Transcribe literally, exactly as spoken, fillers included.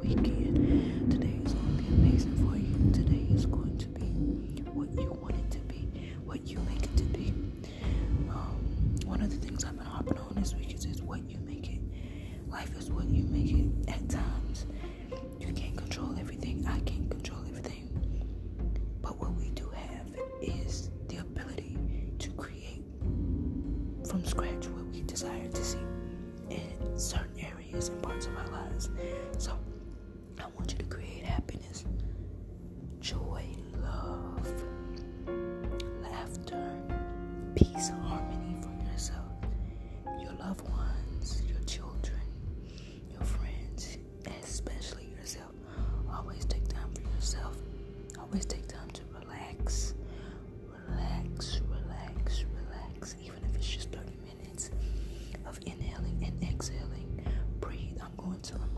weekend. Today is going to be amazing for you. Today is going to be what you want it to be, what you make it to be. Um, one of the things I've been harping on this week is, is what you make it. Life is what you make it. At times, you can't control everything. I can't control everything. But what we do have is the ability to create from scratch what we desire to see in certain areas and parts of our lives. So, I want you to create happiness, joy, love, laughter, peace, harmony from yourself, your loved ones, your children, your friends, especially yourself. Always take time for yourself. Always take time to relax, relax, relax, relax, even if it's just thirty minutes of inhaling and exhaling. Breathe. I'm going to remind